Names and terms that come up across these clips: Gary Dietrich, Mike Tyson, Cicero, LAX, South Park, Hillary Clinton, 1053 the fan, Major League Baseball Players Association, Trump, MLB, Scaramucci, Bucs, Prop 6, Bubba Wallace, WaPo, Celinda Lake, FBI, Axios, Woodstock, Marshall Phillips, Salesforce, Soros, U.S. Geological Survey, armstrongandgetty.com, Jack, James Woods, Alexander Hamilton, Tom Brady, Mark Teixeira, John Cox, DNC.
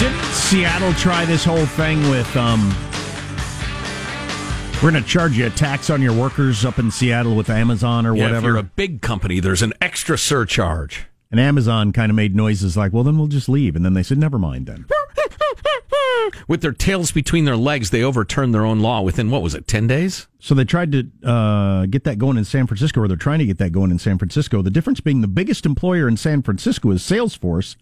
Didn't Seattle try this whole thing with, we're going to charge you a tax on your workers up in Seattle with Amazon or whatever? If you're a big company, there's an extra surcharge. And Amazon kind of made noises like, well, then we'll just leave. And then they said, never mind then. With their tails between their legs, they overturned their own law within, 10 days? So they tried to get that going in San Francisco, or they're trying to get that going in San Francisco. The difference being the biggest employer in San Francisco is Salesforce,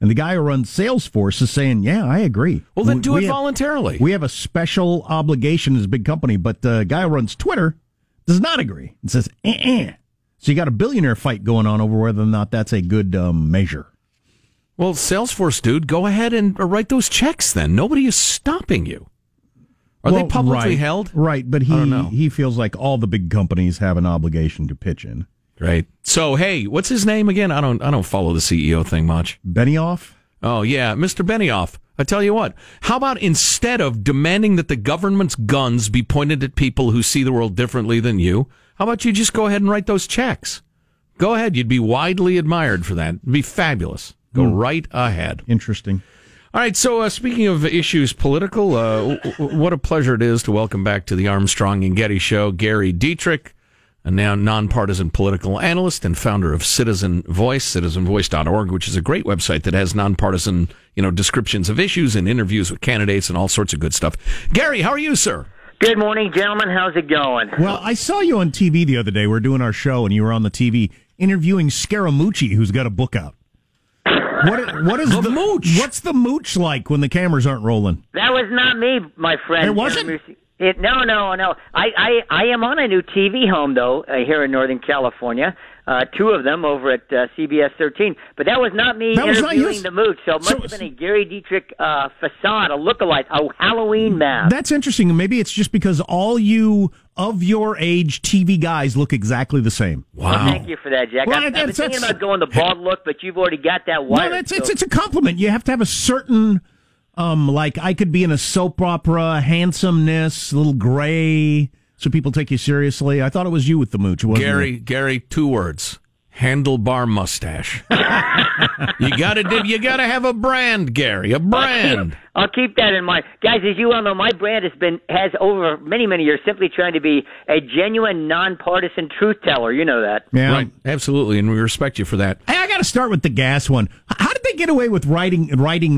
and the guy who runs Salesforce is saying, yeah, I agree. Well, then do it voluntarily. We have a special obligation as a big company, but the guy who runs Twitter does not agree and says, So you got a billionaire fight going on over whether or not that's a good measure. Well, Salesforce, dude, go ahead and write those checks then. Nobody is stopping you. Are they publicly held? Right, but he feels like all the big companies have an obligation to pitch in. Right. So, hey, what's his name again? I don't follow the CEO thing much. Benioff? Oh, yeah, Mr. Benioff. I tell you what, how about instead of demanding that the government's guns be pointed at people who see the world differently than you, how about you just go ahead and write those checks? Go ahead. You'd be widely admired for that. It'd be fabulous. Go right ahead. Interesting. All right, so speaking of issues political, what a pleasure it is to welcome back to the Armstrong and Getty Show, Gary Dietrich, a now nonpartisan political analyst and founder of Citizen Voice, citizenvoice.org, which is a great website that has nonpartisan, descriptions of issues and interviews with candidates and all sorts of good stuff. Gary, how are you, sir? Good morning, gentlemen. How's it going? Well, I saw you on TV the other day. We were doing our show, and you were on the TV interviewing Scaramucci, who's got a book out. What is the mooch? What's the mooch like when the cameras aren't rolling? That was not me, my friend. It wasn't? No. I am on a new TV home, though, here in Northern California. Two of them over at CBS 13. But that was not me interviewing the mooch. So it must have been a Gary Dietrich facade, a lookalike, a Halloween mask. That's interesting. Maybe it's just because all you of your age TV guys look exactly the same. Wow. Well, thank you for that, Jack. Well, I've been thinking about going the bald look, but you've already got that wired. No, it's a compliment. You have to have a certain, like I could be in a soap opera, handsomeness, a little gray. So people take you seriously. I thought it was you with the mooch, wasn't Gary, it? Gary, two words. Handlebar mustache. You gotta have a brand, Gary. A brand. I'll keep that in mind. Guys, as you all know, my brand has over many, many years simply trying to be a genuine nonpartisan truth teller. You know that. Yeah. Right. Absolutely, and we respect you for that. Hey, I gotta start with the gas one. How did they get away with writing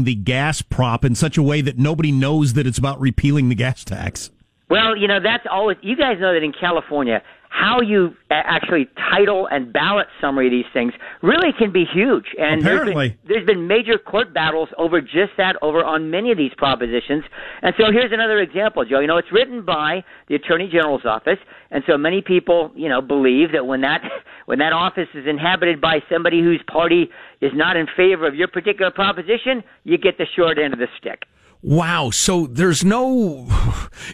the gas prop in such a way that nobody knows that it's about repealing the gas tax? Well, that's always, you guys know that in California, how you actually title and ballot summary these things really can be huge. And apparently, there's been major court battles over just that on many of these propositions. And so here's another example, Joe. It's written by the Attorney General's office. And so many people, believe that when that office is inhabited by somebody whose party is not in favor of your particular proposition, you get the short end of the stick. Wow, so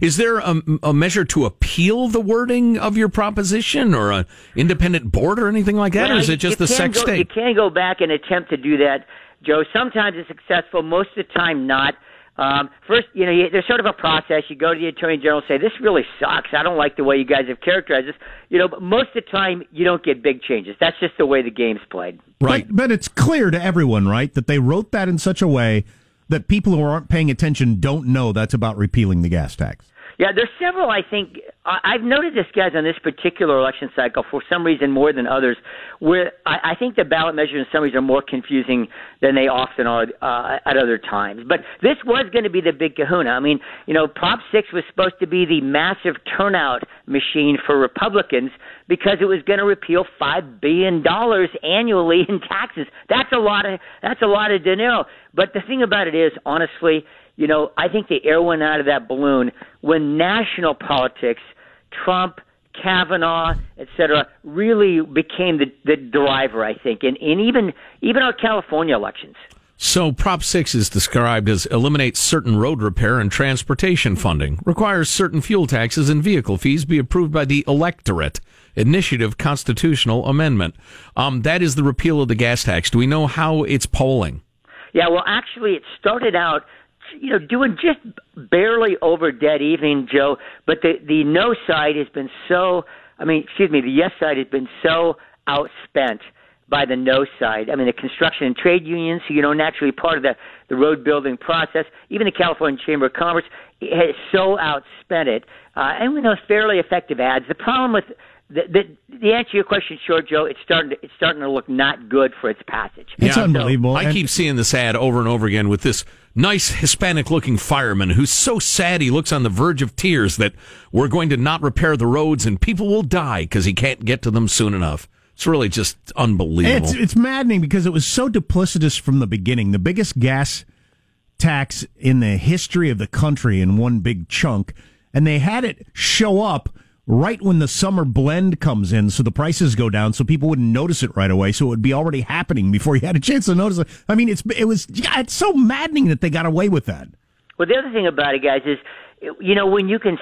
is there a measure to appeal the wording of your proposition or an independent board or anything like that, or is it just the sex state? You can go back and attempt to do that, Joe. Sometimes it's successful, most of the time not. First, there's sort of a process. You go to the Attorney General and say, this really sucks. I don't like the way you guys have characterized this. But most of the time, you don't get big changes. That's just the way the game's played. Right, but it's clear to everyone, right, that they wrote that in such a way that people who aren't paying attention don't know that's about repealing the gas tax. Yeah, there's several, I think. I've noted this, guys, on this particular election cycle for some reason more than others, where I think the ballot measures in some ways are more confusing than they often are at other times. But this was going to be the big kahuna. I mean, Prop 6 was supposed to be the massive turnout machine for Republicans because it was going to repeal $5 billion annually in taxes. That's a lot of dinero. But the thing about it is, honestly, I think the air went out of that balloon when national politics, Trump, Kavanaugh, et cetera, really became the driver, I think, and even our California elections. So Prop 6 is described as eliminates certain road repair and transportation funding, requires certain fuel taxes and vehicle fees be approved by the electorate. Initiative constitutional amendment. That is the repeal of the gas tax. Do we know how it's polling? Yeah, well, actually, it started out doing just barely over dead even, Joe, but the no side has been so, the yes side has been so outspent by the no side. I mean, the construction and trade unions, you know, naturally part of the road building process. Even the California Chamber of Commerce has so outspent it. And we know fairly effective ads. The problem with the answer to your question, short, Joe, it's starting to look not good for its passage. Yeah, it's unbelievable. I keep seeing this ad over and over again with this nice Hispanic-looking fireman who's so sad he looks on the verge of tears that we're going to not repair the roads and people will die because he can't get to them soon enough. It's really just unbelievable. It's maddening because it was so duplicitous from the beginning. The biggest gas tax in the history of the country in one big chunk, and they had it show up right when the summer blend comes in, so the prices go down, so people wouldn't notice it right away, so it would be already happening before you had a chance to notice it. I mean, it's so maddening that they got away with that. Well, the other thing about it, guys, is, you know, when you can...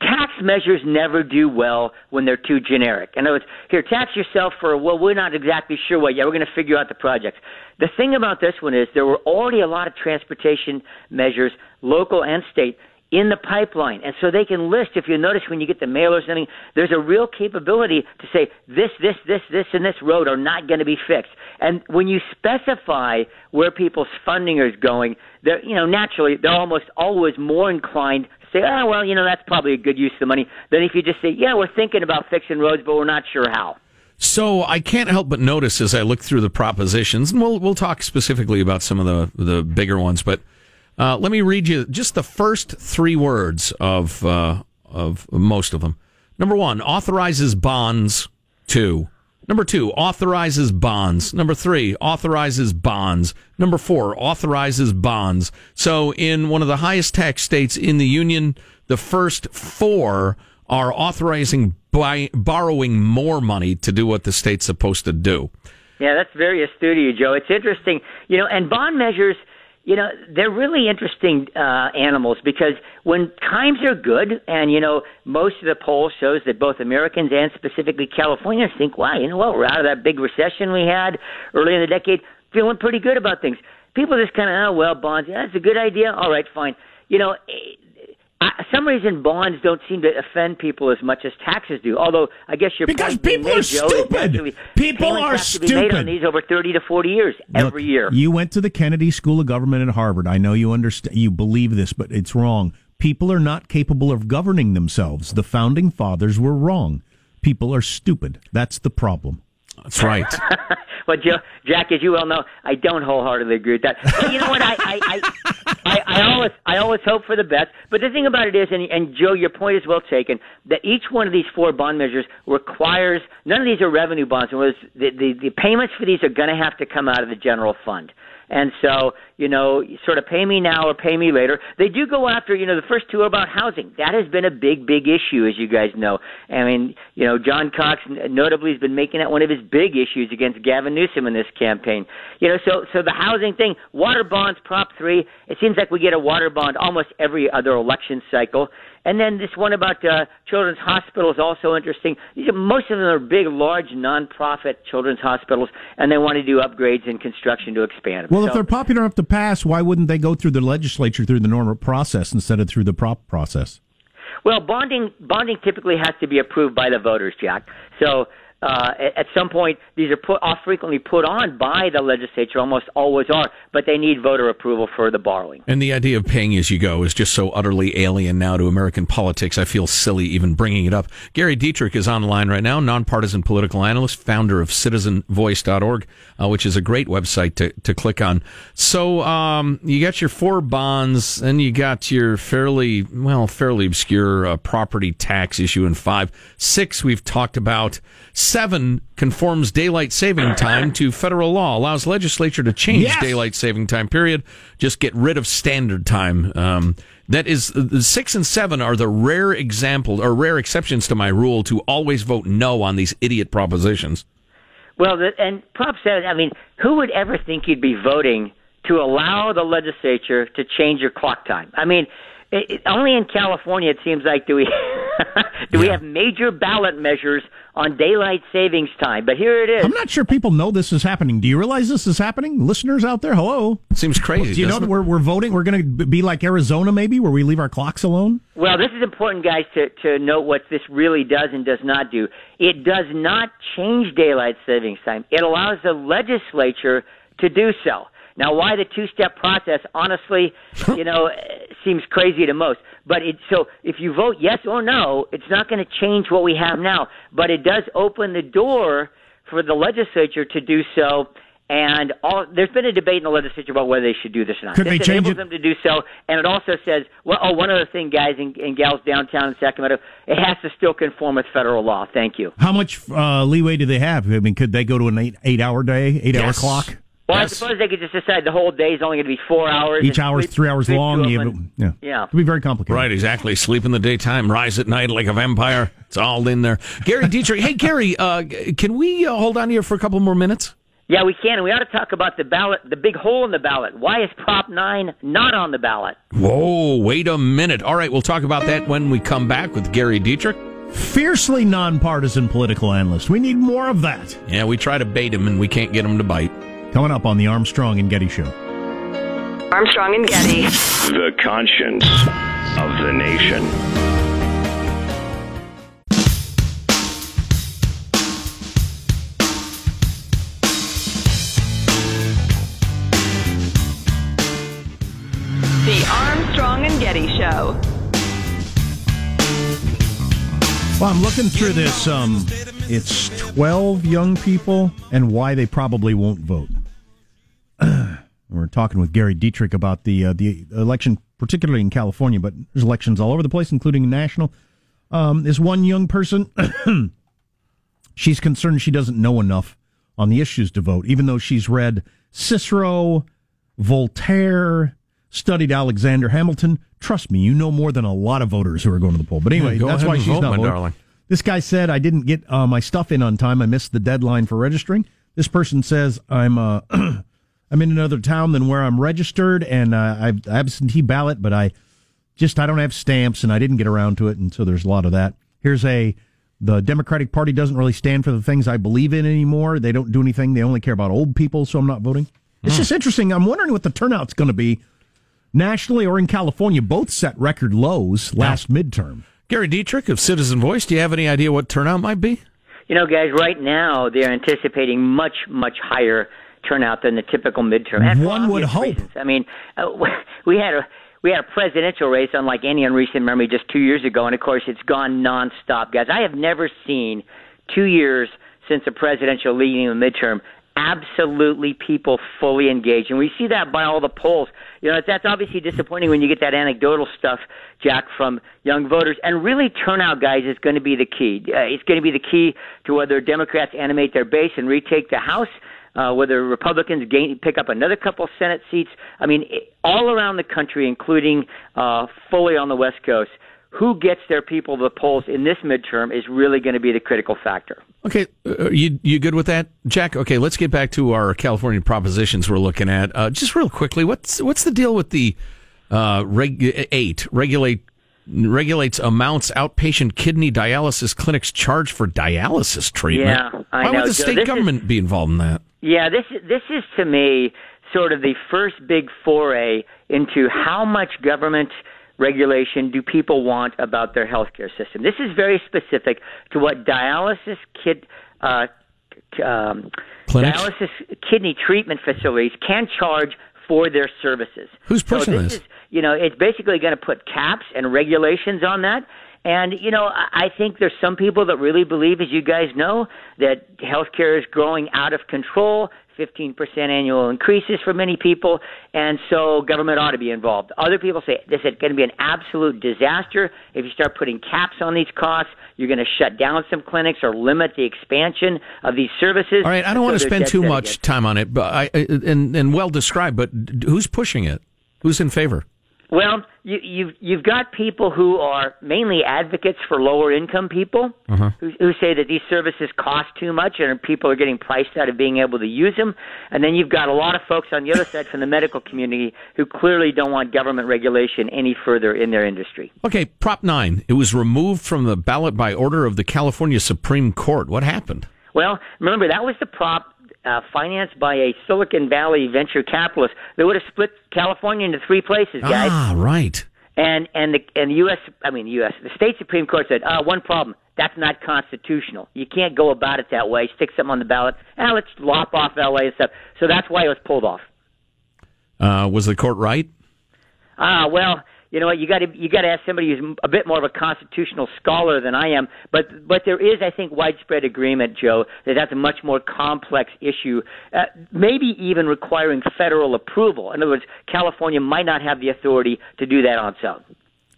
Tax measures never do well when they're too generic. In other words, here, tax yourself for, well, we're not exactly sure what. Yeah, we're going to figure out the projects. The thing about this one is there were already a lot of transportation measures, local and state, in the pipeline. And so they can list, if you notice when you get the mail or something, there's a real capability to say this, and this road are not going to be fixed. And when you specify where people's funding is going, they're, you know, naturally, they're almost always more inclined to say, oh, well, you know, that's probably a good use of the money, than if you just say, yeah, we're thinking about fixing roads, but we're not sure how. So I can't help but notice as I look through the propositions, and we'll talk specifically about some of the bigger ones, but let me read you just the first three words of most of them. Number one, authorizes bonds. Two. Number two, authorizes bonds. Number three, authorizes bonds. Number four, authorizes bonds. So in one of the highest tax states in the union, the first four are authorizing borrowing more money to do what the state's supposed to do. Yeah, that's very astute of you, Joe. It's interesting. You know, and bond measures, you know, they're really interesting animals, because when times are good, and, you know, most of the polls shows that both Americans and specifically Californians think, wow, you know what, we're out of that big recession we had early in the decade, feeling pretty good about things. People just kind of, oh, well, bonds, yeah, that's a good idea. All right, fine. You know, for some reason, bonds don't seem to offend people as much as taxes do. Although, I guess you're because people made, are Joe, stupid. People are stupid. Payments have to be made on these over 30 to 40 years every year. You went to the Kennedy School of Government at Harvard. I know you understand. You believe this, but it's wrong. People are not capable of governing themselves. The founding fathers were wrong. People are stupid. That's the problem. That's right. Well, Jack, as you well know, I don't wholeheartedly agree with that. But you know what? I always hope for the best. But the thing about it is, and Joe, your point is well taken, that each one of these four bond measures requires, none of these are revenue bonds. The payments for these are going to have to come out of the general fund. And so, you know, sort of pay me now or pay me later. They do go after, you know, the first two are about housing. That has been a big, big issue, as you guys know. I mean, you know, John Cox notably has been making that one of his big issues against Gavin Newsom in this campaign. You know, so the housing thing, water bonds, Prop 3, it seems like we get a water bond almost every other election cycle. And then this one about children's hospitals, also interesting. Most of them are big, large, nonprofit children's hospitals, and they want to do upgrades and construction to expand them. Well, if they're popular enough to pass, why wouldn't they go through the legislature through the normal process instead of through the prop process? Well, bonding typically has to be approved by the voters, Jack. So at some point, these are frequently put on by the legislature, almost always are, but they need voter approval for the borrowing. And the idea of paying as you go is just so utterly alien now to American politics, I feel silly even bringing it up. Gary Dietrich is online right now, nonpartisan political analyst, founder of citizenvoice.org, which is a great website to click on. So you got your four bonds, and you got your fairly obscure property tax issue in 5, 6 we've talked about. 7 conforms daylight saving time to federal law, allows legislature to change daylight saving time period, just get rid of standard time. That is, 6 and 7 are the rare examples or rare exceptions to my rule to always vote no on these idiot propositions. Well, and Prop 7, I mean, who would ever think you'd be voting to allow the legislature to change your clock time? I mean, Only in California, it seems like, do we have major ballot measures on daylight savings time. But here it is. I'm not sure people know this is happening. Do you realize this is happening? Listeners out there, hello. It seems crazy. Well, do you know that we're voting? We're going to be like Arizona, maybe, where we leave our clocks alone? Well, this is important, guys, to note what this really does and does not do. It does not change daylight savings time. It allows the legislature to do so. Now, why the two-step process, honestly, seems crazy to most. But so if you vote yes or no, it's not going to change what we have now. But it does open the door for the legislature to do so. And there's been a debate in the legislature about whether they should do this or not. Could they change it? This enables them to do so. And it also says, one other thing, guys and gals downtown in Sacramento, it has to still conform with federal law. Thank you. How much leeway do they have? I mean, could they go to an eight-hour day, eight-hour clock? Well, yes. I suppose they could just decide the whole day is only going to be 4 hours. Each hour is 3 hours long. Yeah. It would be very complicated. Right, exactly. Sleep in the daytime, rise at night like a vampire. It's all in there. Gary Dietrich. Hey, Gary, can we hold on here for a couple more minutes? Yeah, we can. We ought to talk about the ballot, the big hole in the ballot. Why is Prop 9 not on the ballot? Whoa, wait a minute. All right, we'll talk about that when we come back with Gary Dietrich. Fiercely nonpartisan political analyst. We need more of that. Yeah, we try to bait him and we can't get him to bite. Coming up on the Armstrong and Getty Show. Armstrong and Getty. The conscience of the nation. The Armstrong and Getty Show. Well, I'm looking through this. It's 12 young people and why they probably won't vote. We're talking with Gary Dietrich about the election, particularly in California, but there's elections all over the place, including national. There's one young person, she's concerned she doesn't know enough on the issues to vote, even though she's read Cicero, Voltaire, studied Alexander Hamilton. Trust me, you know more than a lot of voters who are going to the poll. But anyway, that's why she's not voting. Darling. This guy said, I didn't get my stuff in on time. I missed the deadline for registering. This person says, I'm in another town than where I'm registered, and I have absentee ballot, but I don't have stamps, and I didn't get around to it, and so there's a lot of that. Here's the Democratic Party doesn't really stand for the things I believe in anymore. They don't do anything. They only care about old people, so I'm not voting. It's just interesting. I'm wondering what the turnout's going to be nationally or in California. Both set record lows last midterm. Gary Dietrich of Citizen Voice, do you have any idea what turnout might be? You know, guys, right now they're anticipating much, much higher turnout than the typical midterm. And one would hope. Reasons. I mean, we had a presidential race unlike any in recent memory just 2 years ago, and of course it's gone nonstop, guys. I have never seen 2 years since the presidential leading the midterm. Absolutely, people fully engaged, and we see that by all the polls. You know, that's obviously disappointing when you get that anecdotal stuff, Jack, from young voters. And really, turnout, guys, is going to be the key. It's going to be the key to whether Democrats animate their base and retake the House. Whether Republicans pick up another couple Senate seats. I mean, all around the country, including fully on the West Coast, who gets their people to the polls in this midterm is really going to be the critical factor. Okay, you good with that, Jack? Okay, let's get back to our California propositions we're looking at. Just real quickly, what's the deal with the regulates amounts outpatient kidney dialysis clinics charge for dialysis treatment? Yeah, I know. Why would the state government be involved in that? Yeah, this is to me sort of the first big foray into how much government regulation do people want about their healthcare system. This is very specific to what dialysis kidney treatment facilities can charge for their services. Who's pushing this? It's basically going to put caps and regulations on that. And, I think there's some people that really believe, as you guys know, that healthcare is growing out of control, 15% annual increases for many people, and so government ought to be involved. Other people say this is going to be an absolute disaster. If you start putting caps on these costs, you're going to shut down some clinics or limit the expansion of these services. All right, I don't want to spend too much time on it, but well described, but who's pushing it? Who's in favor? Well, you've got people who are mainly advocates for lower-income people who say that these services cost too much and people are getting priced out of being able to use them. And then you've got a lot of folks on the other side from the medical community who clearly don't want government regulation any further in their industry. Okay, Prop 9. It was removed from the ballot by order of the California Supreme Court. What happened? Well, remember, that was the prop financed by a Silicon Valley venture capitalist that would have split California into three places, guys. Ah, right. And the state Supreme Court said, one problem, that's not constitutional. You can't go about it that way. Stick something on the ballot. Let's lop off L.A. and stuff. So that's why it was pulled off. Was the court right? Well, you know what? You got to ask somebody who's a bit more of a constitutional scholar than I am. But there is, I think, widespread agreement, Joe, that that's a much more complex issue, maybe even requiring federal approval. In other words, California might not have the authority to do that on its own.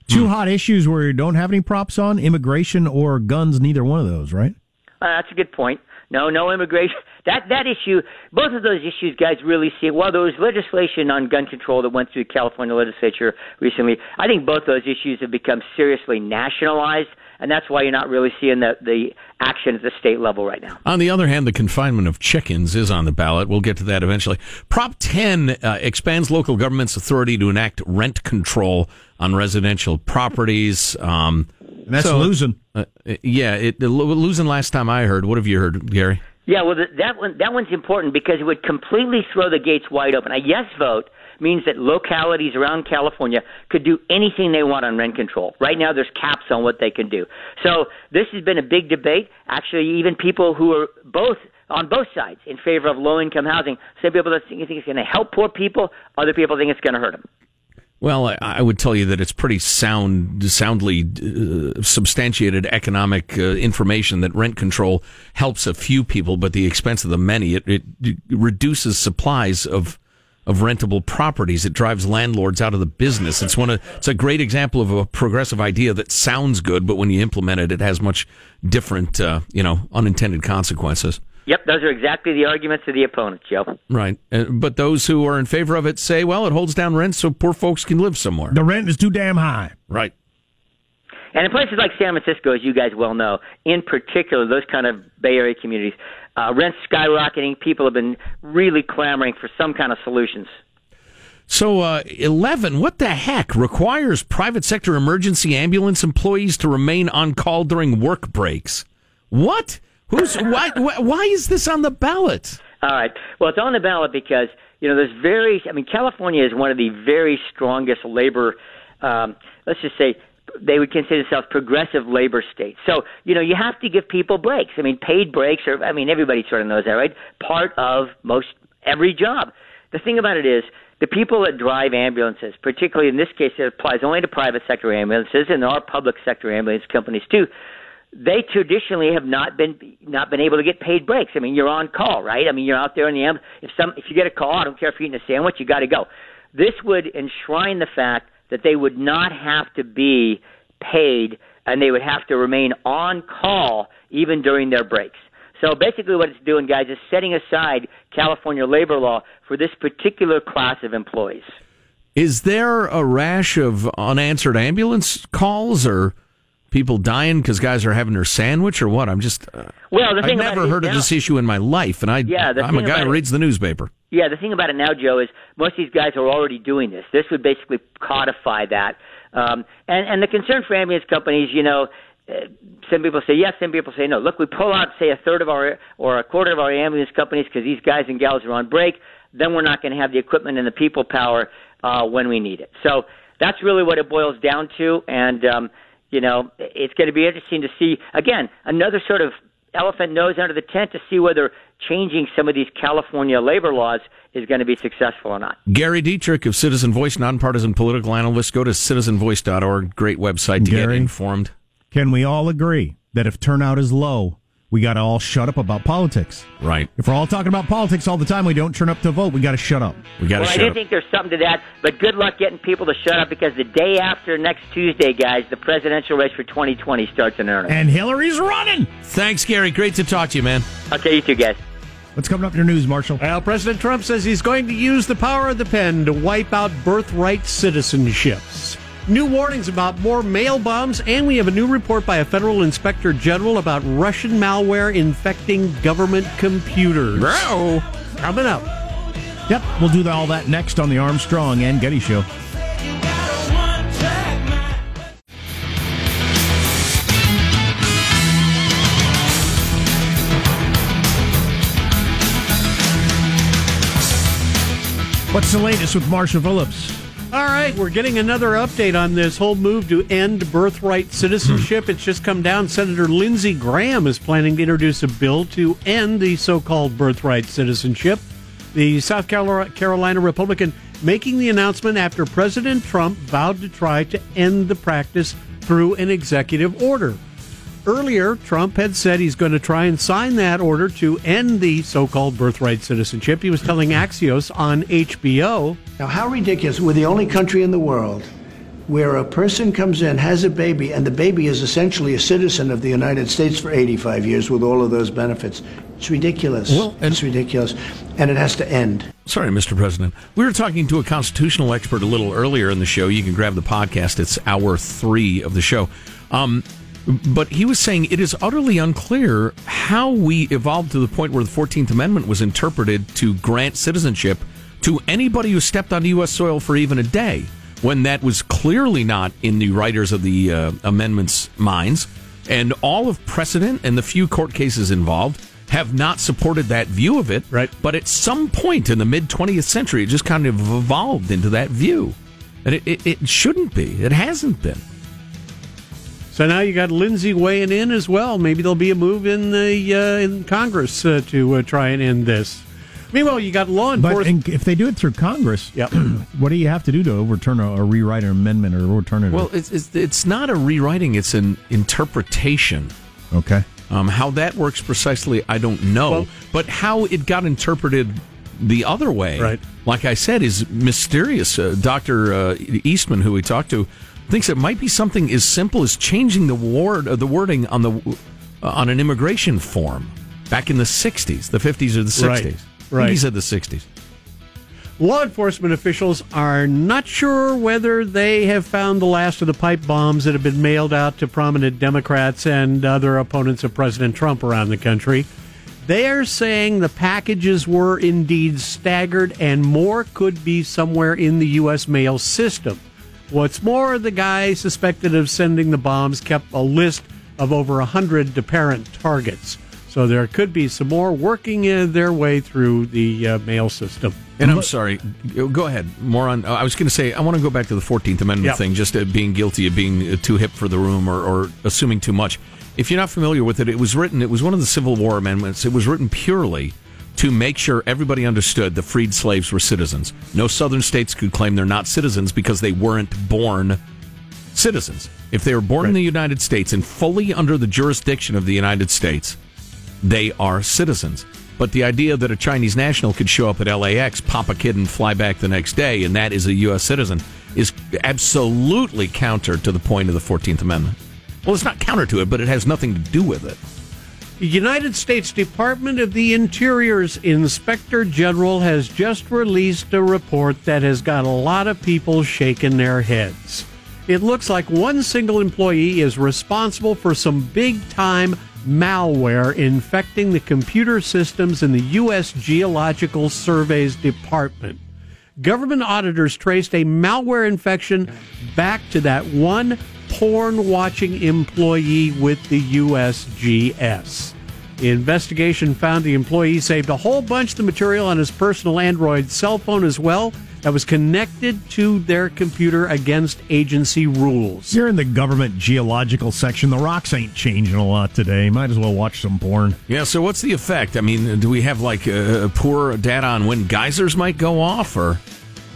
Two hot issues where you don't have any props on, immigration or guns, neither one of those, right? That's a good point. No immigration. That issue, both of those issues, guys, really see. Well, there was legislation on gun control that went through the California legislature recently. I think both those issues have become seriously nationalized, and that's why you're not really seeing the action at the state level right now. On the other hand, the confinement of chickens is on the ballot. We'll get to that eventually. Prop 10 expands local government's authority to enact rent control on residential properties. And that's losing. Losing last time I heard. What have you heard, Gary? Yeah, well, that one's important because it would completely throw the gates wide open. A yes vote means that localities around California could do anything they want on rent control. Right now, there's caps on what they can do. So this has been a big debate. Actually, even people who are on both sides in favor of low-income housing, some people that think it's going to help poor people, other people think it's going to hurt them. Well, I would tell you that it's pretty soundly substantiated economic information that rent control helps a few people, but the expense of the many, it reduces supplies of rentable properties. It drives landlords out of the business. It's a great example of a progressive idea that sounds good, but when you implement it, it has much different, unintended consequences. Yep, those are exactly the arguments of the opponents, Joe. Right, but those who are in favor of it say, well, it holds down rent so poor folks can live somewhere. The rent is too damn high. Right. And in places like San Francisco, as you guys well know, in particular, those kind of Bay Area communities, rent's skyrocketing. People have been really clamoring for some kind of solutions. So, 11, what the heck, requires private sector emergency ambulance employees to remain on call during work breaks? What? Why is this on the ballot? All right. Well, it's on the ballot because, there's California is one of the very strongest labor, let's just say they would consider themselves progressive labor states. So, you have to give people breaks. I mean, paid breaks everybody sort of knows that, right? Part of most every job. The thing about it is, the people that drive ambulances, particularly in this case, it applies only to private sector ambulances, and there are public sector ambulance companies too. They traditionally have not been able to get paid breaks. I mean, you're on call, right? I mean, you're out there in the ambulance. If you get a call, I don't care if you're eating a sandwich, you got to go. This would enshrine the fact that they would not have to be paid, and they would have to remain on call even during their breaks. So basically what it's doing, guys, is setting aside California labor law for this particular class of employees. Is there a rash of unanswered ambulance calls or people dying because guys are having their sandwich or what? I'm just I've never heard of this issue in my life, and I'm a guy who reads the newspaper. Yeah, the thing about it now, Joe, is most of these guys are already doing this. This would basically codify that. And the concern for ambulance companies, some people say yes, some people say no. Look, we pull out, say, a third of our or a quarter of our ambulance companies because these guys and gals are on break. Then we're not going to have the equipment and the people power when we need it. So that's really what it boils down to, and it's going to be interesting to see, again, another sort of elephant nose under the tent to see whether changing some of these California labor laws is going to be successful or not. Gary Dietrich of Citizen Voice, nonpartisan political analyst. Go to citizenvoice.org, great website to get informed. Can we all agree that if turnout is low, we got to all shut up about politics? Right. If we're all talking about politics all the time, we don't turn up to vote. We got to shut up. I do think there's something to that, but good luck getting people to shut up because the day after next Tuesday, guys, the presidential race for 2020 starts in earnest. And Hillary's running. Thanks, Gary. Great to talk to you, man. Okay, you too, guys. What's coming up in your news, Marshall? Well, President Trump says he's going to use the power of the pen to wipe out birthright citizenships. New warnings about more mail bombs, and we have a new report by a federal inspector general about Russian malware infecting government computers. Bro! Coming up. Yep, we'll do all that next on the Armstrong and Getty Show. What's the latest with Marshall Phillips? All right, we're getting another update on this whole move to end birthright citizenship. It's just come down. Senator Lindsey Graham is planning to introduce a bill to end the so-called birthright citizenship. The South Carolina Republican making the announcement after President Trump vowed to try to end the practice through an executive order. Earlier, Trump had said he's going to try and sign that order to end the so-called birthright citizenship. He was telling Axios on HBO. Now, how ridiculous. We're the only country in the world where a person comes in, has a baby, and the baby is essentially a citizen of the United States for 85 years with all of those benefits. It's ridiculous. Well, it's ridiculous. And it has to end. Sorry, Mr. President. We were talking to a constitutional expert a little earlier in the show. You can grab the podcast. It's hour 3 of the show. But he was saying it is utterly unclear how we evolved to the point where the 14th Amendment was interpreted to grant citizenship to anybody who stepped on U.S. soil for even a day, when that was clearly not in the writers of the amendment's minds. And all of precedent and the few court cases involved have not supported that view of it. Right. But at some point in the mid-20th century, it just kind of evolved into that view. And it shouldn't be. It hasn't been. So now you got Lindsey weighing in as well. Maybe there'll be a move in the in Congress to try and end this. Meanwhile, you got law enforcement. But if they do it through Congress, yep. What do you have to do to overturn or rewrite an amendment or overturn it? Well, it's not a rewriting; it's an interpretation. Okay. How that works precisely, I don't know. Well, but how it got interpreted the other way, right. Like I said, is mysterious. Dr. Eastman, who we talked to, thinks it might be something as simple as changing the wording on on an immigration form back in the 60s, the 50s or the 60s. Right. I think he said the 60s. Law enforcement officials are not sure whether they have found the last of the pipe bombs that have been mailed out to prominent Democrats and other opponents of President Trump around the country. They are saying the packages were indeed staggered and more could be somewhere in the U.S. mail system. What's more, the guy suspected of sending the bombs kept a list of over 100 apparent targets. So there could be some more working their way through the mail system. And I'm sorry. Go ahead, moron. I was going to say, I want to go back to the 14th Amendment thing, just being guilty of being too hip for the room or assuming too much. If you're not familiar with it, it was one of the Civil War amendments. It was written purely to make sure everybody understood the freed slaves were citizens. No southern states could claim they're not citizens because they weren't born citizens. If they were born in the United States and fully under the jurisdiction of the United States, they are citizens. But the idea that a Chinese national could show up at LAX, pop a kid, and fly back the next day, and that is a U.S. citizen, is absolutely counter to the point of the 14th Amendment. Well, it's not counter to it, but it has nothing to do with it. The United States Department of the Interior's Inspector General has just released a report that has got a lot of people shaking their heads. It looks like one single employee is responsible for some big-time malware infecting the computer systems in the U.S. Geological Survey's department. Government auditors traced a malware infection back to that one porn-watching employee with the USGS. The investigation found the employee saved a whole bunch of the material on his personal Android cell phone as well that was connected to their computer against agency rules. You're in the government geological section. The rocks ain't changing a lot today. Might as well watch some porn. Yeah, so what's the effect? I mean, do we have, like, poor data on when geysers might go off, or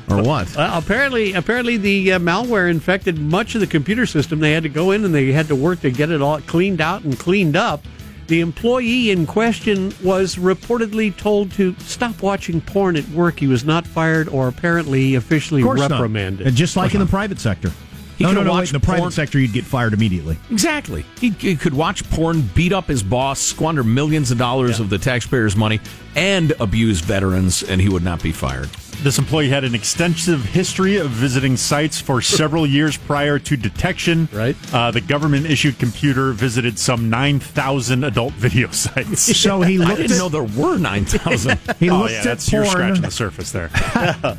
what? Apparently, the malware infected much of the computer system. They had to go in and they had to work to get it all cleaned out and cleaned up. The employee in question was reportedly told to stop watching porn at work. He was not fired or apparently officially reprimanded. Not. Just like in the private sector. He could watch in the private sector, you'd get fired immediately. Exactly. He could watch porn, beat up his boss, squander millions of dollars of the taxpayers' money, and abuse veterans, and he would not be fired. This employee had an extensive history of visiting sites for several years prior to detection. Right. The government-issued computer visited some 9,000 adult video sites. So he looked. I didn't know there were 9,000. He looked at porn. You're scratching the surface there.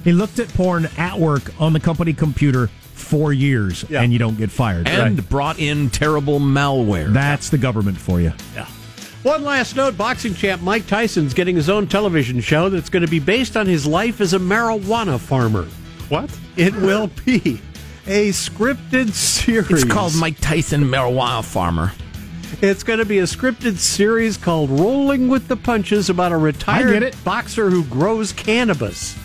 He looked at porn at work on the company computer. 4 years, and you don't get fired. And brought in terrible malware. That's the government for you. Yeah. One last note, boxing champ Mike Tyson's getting his own television show that's going to be based on his life as a marijuana farmer. What? It will be a scripted series. It's called Mike Tyson, Marijuana Farmer. It's going to be a scripted series called Rolling with the Punches about a retired boxer who grows cannabis.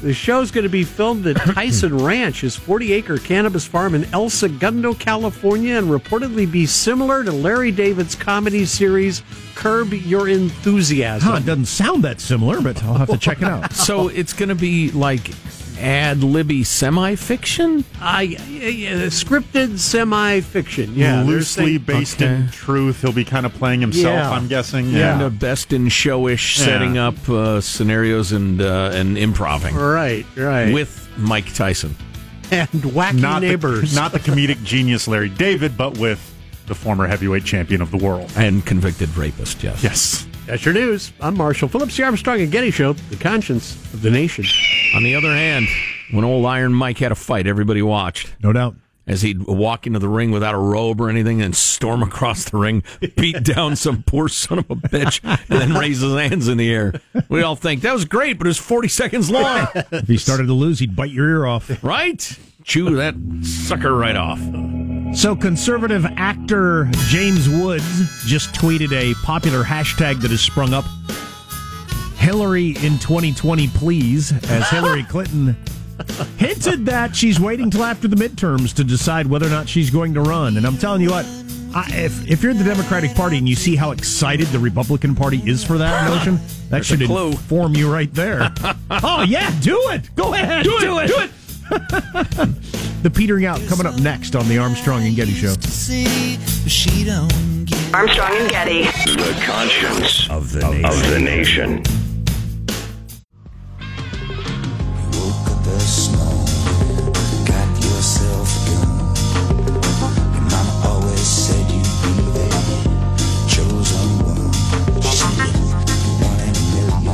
The show's going to be filmed at Tyson Ranch, his 40-acre cannabis farm in El Segundo, California, and reportedly be similar to Larry David's comedy series, Curb Your Enthusiasm. Huh, it doesn't sound that similar, but I'll have to check it out. So it's going to be like ad-libby semi-fiction? Scripted semi-fiction, yeah. Loosely based in truth. He'll be kind of playing himself, I'm guessing. Yeah, in a best-in-showish setting up scenarios and improv-ing. Right. With Mike Tyson. And wacky neighbors. Not the comedic genius Larry David, but with the former heavyweight champion of the world. And convicted rapist, yes. Yes. That's your news. I'm Marshall Phillips, the Armstrong and Getty Show, the conscience of the nation. On the other hand, when old Iron Mike had a fight, everybody watched. No doubt. As he'd walk into the ring without a robe or anything and storm across the ring, beat down some poor son of a bitch, and then raise his hands in the air. We all think, that was great, but it was 40 seconds long. If he started to lose, he'd bite your ear off. Right? Chew that sucker right off. So conservative actor James Woods just tweeted a popular hashtag that has sprung up. Hillary in 2020, please, as Hillary Clinton hinted that she's waiting till after the midterms to decide whether or not she's going to run. And I'm telling you what, if you're the Democratic Party and you see how excited the Republican Party is for that notion, that There's should inform you right there. Oh, yeah, do it. Go ahead. Do it. The petering out coming up next on the Armstrong and Getty Show. Armstrong and Getty. The conscience of the nation.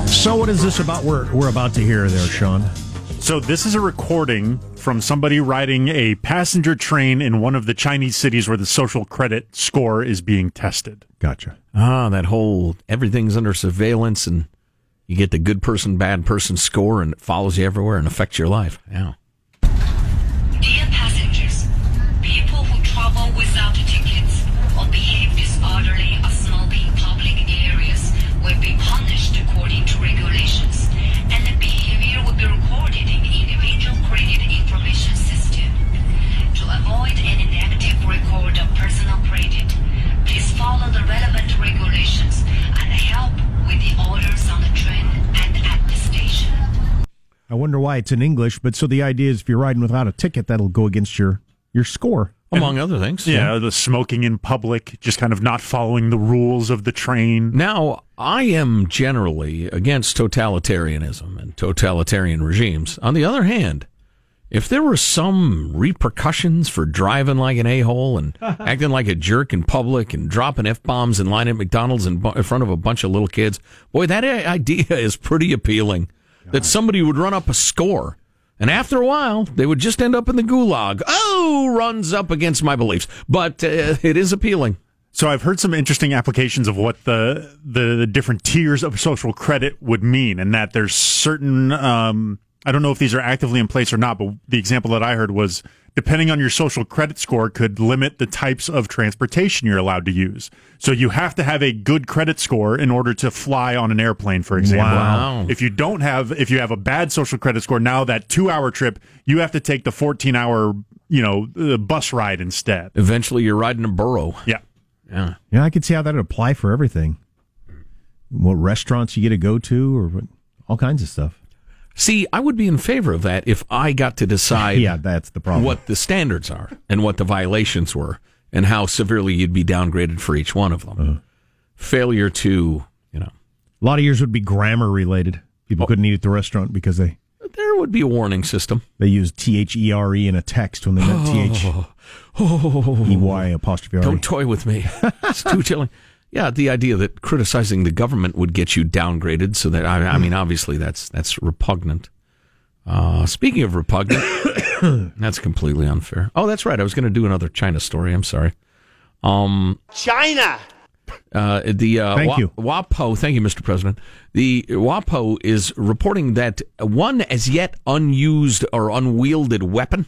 So what is this about we're about to hear there, Sean? So this is a recording from somebody riding a passenger train in one of the Chinese cities where the social credit score is being tested. Gotcha. Ah, that whole everything's under surveillance and you get the good person, bad person score and it follows you everywhere and affects your life. Yeah. Dear passengers, people who travel without tickets or behave disorderly or smoke in public areas will be punished according to regulations, and the behavior will be recorded in the individual credit information system. To avoid any negative record of personal credit, please follow the relevant regulations and help with the orders on the train and at the station. I wonder why it's in English, but so the idea is if you're riding without a ticket, that'll go against your score. Among other things. Yeah, the smoking in public, just kind of not following the rules of the train. Now, I am generally against totalitarianism and totalitarian regimes. On the other hand, if there were some repercussions for driving like an a-hole and acting like a jerk in public and dropping F-bombs in line at McDonald's in front of a bunch of little kids, boy, that idea is pretty appealing, that somebody would run up a score. And after a while, they would just end up in the gulag. Oh, runs up against my beliefs. But it is appealing. So I've heard some interesting applications of what the different tiers of social credit would mean, and that there's certain, I don't know if these are actively in place or not, but the example that I heard was depending on your social credit score could limit the types of transportation you're allowed to use. So you have to have a good credit score in order to fly on an airplane, for example. Wow. If you have a bad social credit score, now that 2-hour trip, you have to take the 14-hour, bus ride instead. Eventually you're riding a burro. Yeah. Yeah, I could see how that would apply for everything. What restaurants you get to go to or all kinds of stuff. See, I would be in favor of that if I got to decide that's the problem. What the standards are and what the violations were and how severely you'd be downgraded for each one of them. Failure to, you know. A lot of yours would be grammar related. People couldn't eat at the restaurant because they... There would be a warning system. They used T-H-E-R-E in a text when they meant T-H-E-Y apostrophe R-E. Don't toy with me. It's too chilling. Yeah, the idea that criticizing the government would get you downgraded, so that, I mean, obviously that's repugnant. Speaking of repugnant, that's completely unfair. Oh, that's right. I was going to do another China story. I'm sorry. China! WaPo, thank you, Mr. President. The WaPo is reporting that one as yet unused or unwielded weapon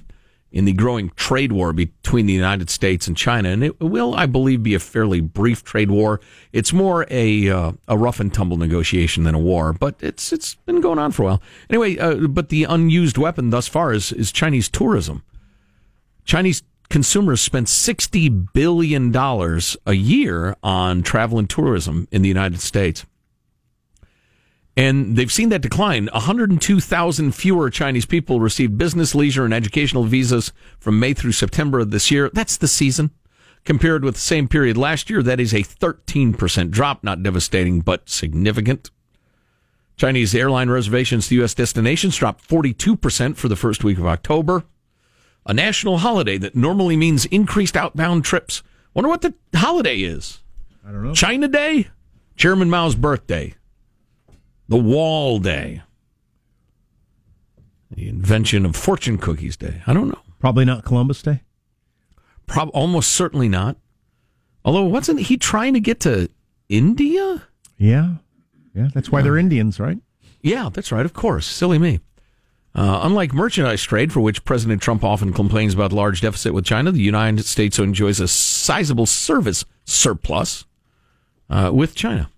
in the growing trade war between the United States and China, and it will, I believe, be a fairly brief trade war. It's more a rough and tumble negotiation than a war, but it's been going on for a while. Anyway, but the unused weapon thus far is Chinese tourism. Chinese consumers spend $60 billion a year on travel and tourism in the United States. And they've seen that decline. 102,000 fewer Chinese people received business, leisure, and educational visas from May through September of this year. That's the season. Compared with the same period last year, that is a 13% drop. Not devastating, but significant. Chinese airline reservations to U.S. destinations dropped 42% for the first week of October. A national holiday that normally means increased outbound trips. Wonder what the holiday is. I don't know. China Day? Chairman Mao's birthday. The Wall Day. The invention of fortune cookies day. I don't know. Probably not Columbus Day. Almost certainly not. Although, wasn't he trying to get to India? Yeah, that's why they're Indians, right? Yeah, that's right, of course. Silly me. Unlike merchandise trade, for which President Trump often complains about large deficit with China, the United States enjoys a sizable service surplus with China.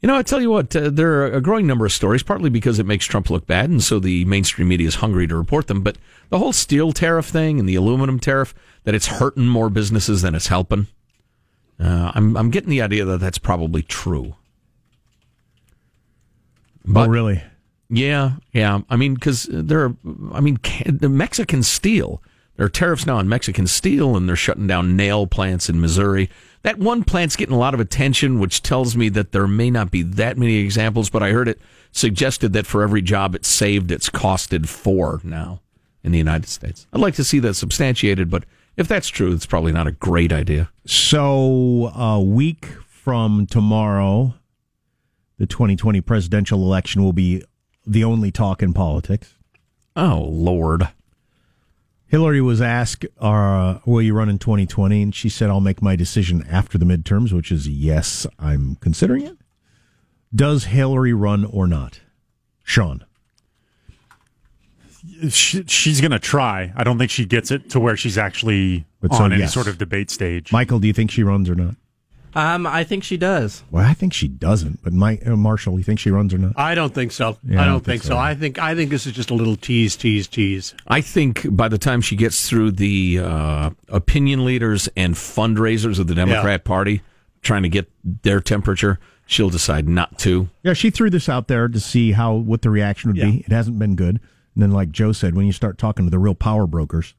You know, I tell you what, there are a growing number of stories, partly because it makes Trump look bad, and so the mainstream media is hungry to report them, but the whole steel tariff thing and the aluminum tariff, that it's hurting more businesses than it's helping. I'm getting the idea that that's probably true. But, oh, really? Yeah. I mean, because the Mexican steel. There are tariffs now on Mexican steel, and they're shutting down nail plants in Missouri. That one plant's getting a lot of attention, which tells me that there may not be that many examples, but I heard it suggested that for every job it's saved, it's costed 4 now in the United States. I'd like to see that substantiated, but if that's true, it's probably not a great idea. So a week from tomorrow, the 2020 presidential election will be the only talk in politics. Oh, Lord. Hillary was asked, will you run in 2020? And she said, I'll make my decision after the midterms, which is, yes, I'm considering it. Does Hillary run or not? Sean. She's going to try. I don't think she gets it to where she's actually any sort of debate stage. Michael, do you think she runs or not? I think she does. Well, I think she doesn't. But Marshall, you think she runs or not? I don't think so. Yeah, I don't think so. I think this is just a little tease. I think by the time she gets through the opinion leaders and fundraisers of the Democrat Party, trying to get their temperature, she'll decide not to. Yeah, she threw this out there to see what the reaction would be. It hasn't been good. And then, like Joe said, when you start talking to the real power brokers,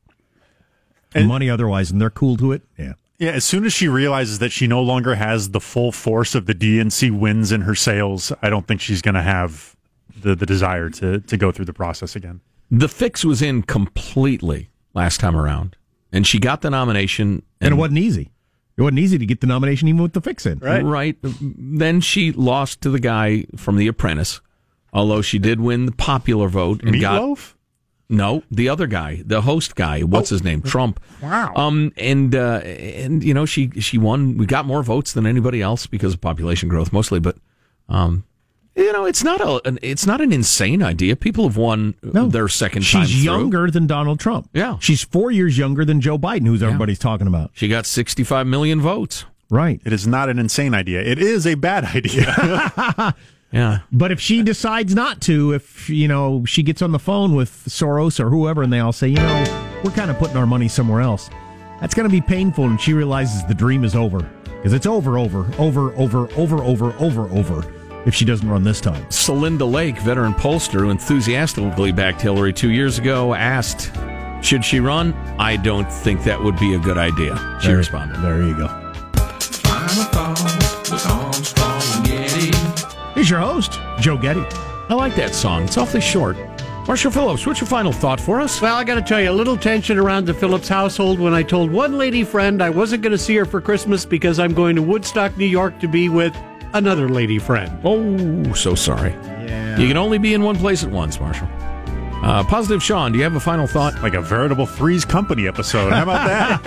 and money otherwise, and they're cool to it, Yeah, as soon as she realizes that she no longer has the full force of the DNC winds in her sails, I don't think she's going to have the desire to go through the process again. The fix was in completely last time around, and she got the nomination. And it wasn't easy. It wasn't easy to get the nomination even with the fix in. Right. Then she lost to the guy from The Apprentice, although she did win the popular vote. And Meatloaf? No, the other guy, the host guy, what's his name? Trump. Wow. And you know, she won. We got more votes than anybody else because of population growth mostly, but you know, it's not an insane idea. People have won their second time. She's younger than Donald Trump. Yeah. She's 4 years younger than Joe Biden, who's everybody's talking about. She got 65 million votes. Right. It is not an insane idea. It is a bad idea. Yeah, but if she decides not to, if you know she gets on the phone with Soros or whoever, and they all say, you know, we're kind of putting our money somewhere else, that's going to be painful. And she realizes the dream is over because it's over, if she doesn't run this time. Celinda Lake, veteran pollster who enthusiastically backed Hillary 2 years ago, asked, should she run? I don't think that would be a good idea. She responded. There you go. He's your host, Joe Getty. I like that song. It's awfully short. Marshall Phillips, what's your final thought for us? Well, I got to tell you, a little tension around the Phillips household when I told one lady friend I wasn't going to see her for Christmas because I'm going to Woodstock, New York to be with another lady friend. Oh, so sorry. Yeah. You can only be in one place at once, Marshall. Positive Sean, do you have a final thought? Like a veritable Three's Company episode. How about that?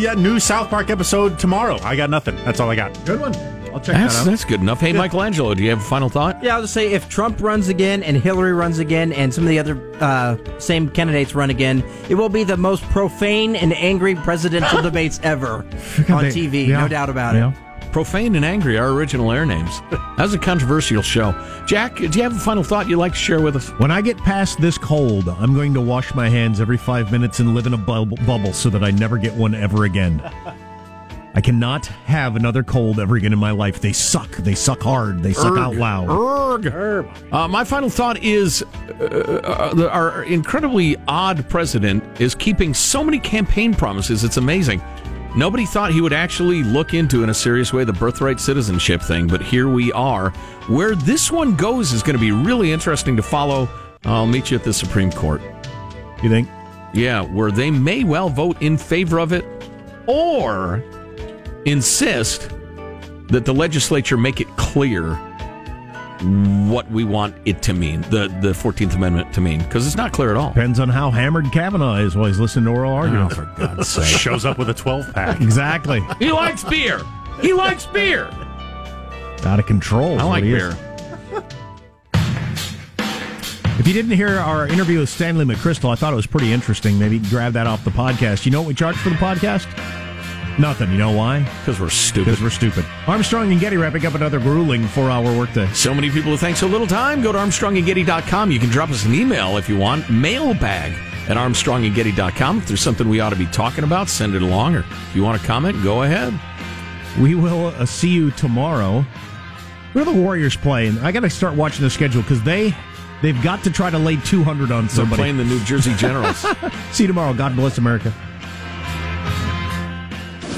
Yeah, new South Park episode tomorrow. I got nothing. That's all I got. Good one. I'll check that out. That's good enough. Hey, good. Michelangelo, do you have a final thought? Yeah, I'll just say if Trump runs again and Hillary runs again and some of the other same candidates run again, it will be the most profane and angry presidential debates ever on TV. Yeah. No doubt about it. Profane and angry are original air names. That was a controversial show. Jack, do you have a final thought you'd like to share with us? When I get past this cold, I'm going to wash my hands every 5 minutes and live in a bubble so that I never get one ever again. I cannot have another cold ever again in my life. They suck. They suck hard. They suck out loud. My final thought is our incredibly odd president is keeping so many campaign promises. It's amazing. Nobody thought he would actually look into, in a serious way, the birthright citizenship thing. But here we are. Where this one goes is going to be really interesting to follow. I'll meet you at the Supreme Court. You think? Yeah, where they may well vote in favor of it or insist that the legislature make it clear what we want it to mean, the 14th Amendment to mean, because it's not clear at all. Depends on how hammered Kavanaugh is while he's listening to oral arguments. Oh, for God's sake. Shows up with a 12-pack. Exactly. He likes beer. He likes beer. Out of control. I like beer. If you didn't hear our interview with Stanley McChrystal, I thought it was pretty interesting. Maybe grab that off the podcast. You know what we charge for the podcast? Nothing. You know why? Because we're stupid. Armstrong and Getty wrapping up another grueling 4-hour workday. So many people who think so little time. Go to armstrongandgetty.com. You can drop us an email if you want. Mailbag at armstrongandgetty.com. If there's something we ought to be talking about, send it along. Or if you want to comment, go ahead. We will see you tomorrow. Where are the Warriors playing? I got to start watching the schedule because they've got to try to lay 200 on somebody. They're playing the New Jersey Generals. See you tomorrow. God bless America.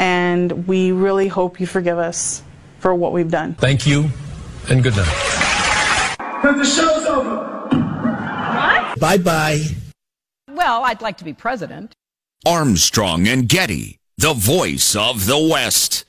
And we really hope you forgive us for what we've done. Thank you, and good night. The show's over. What? Bye-bye. Well, I'd like to be president. Armstrong and Getty, the voice of the West.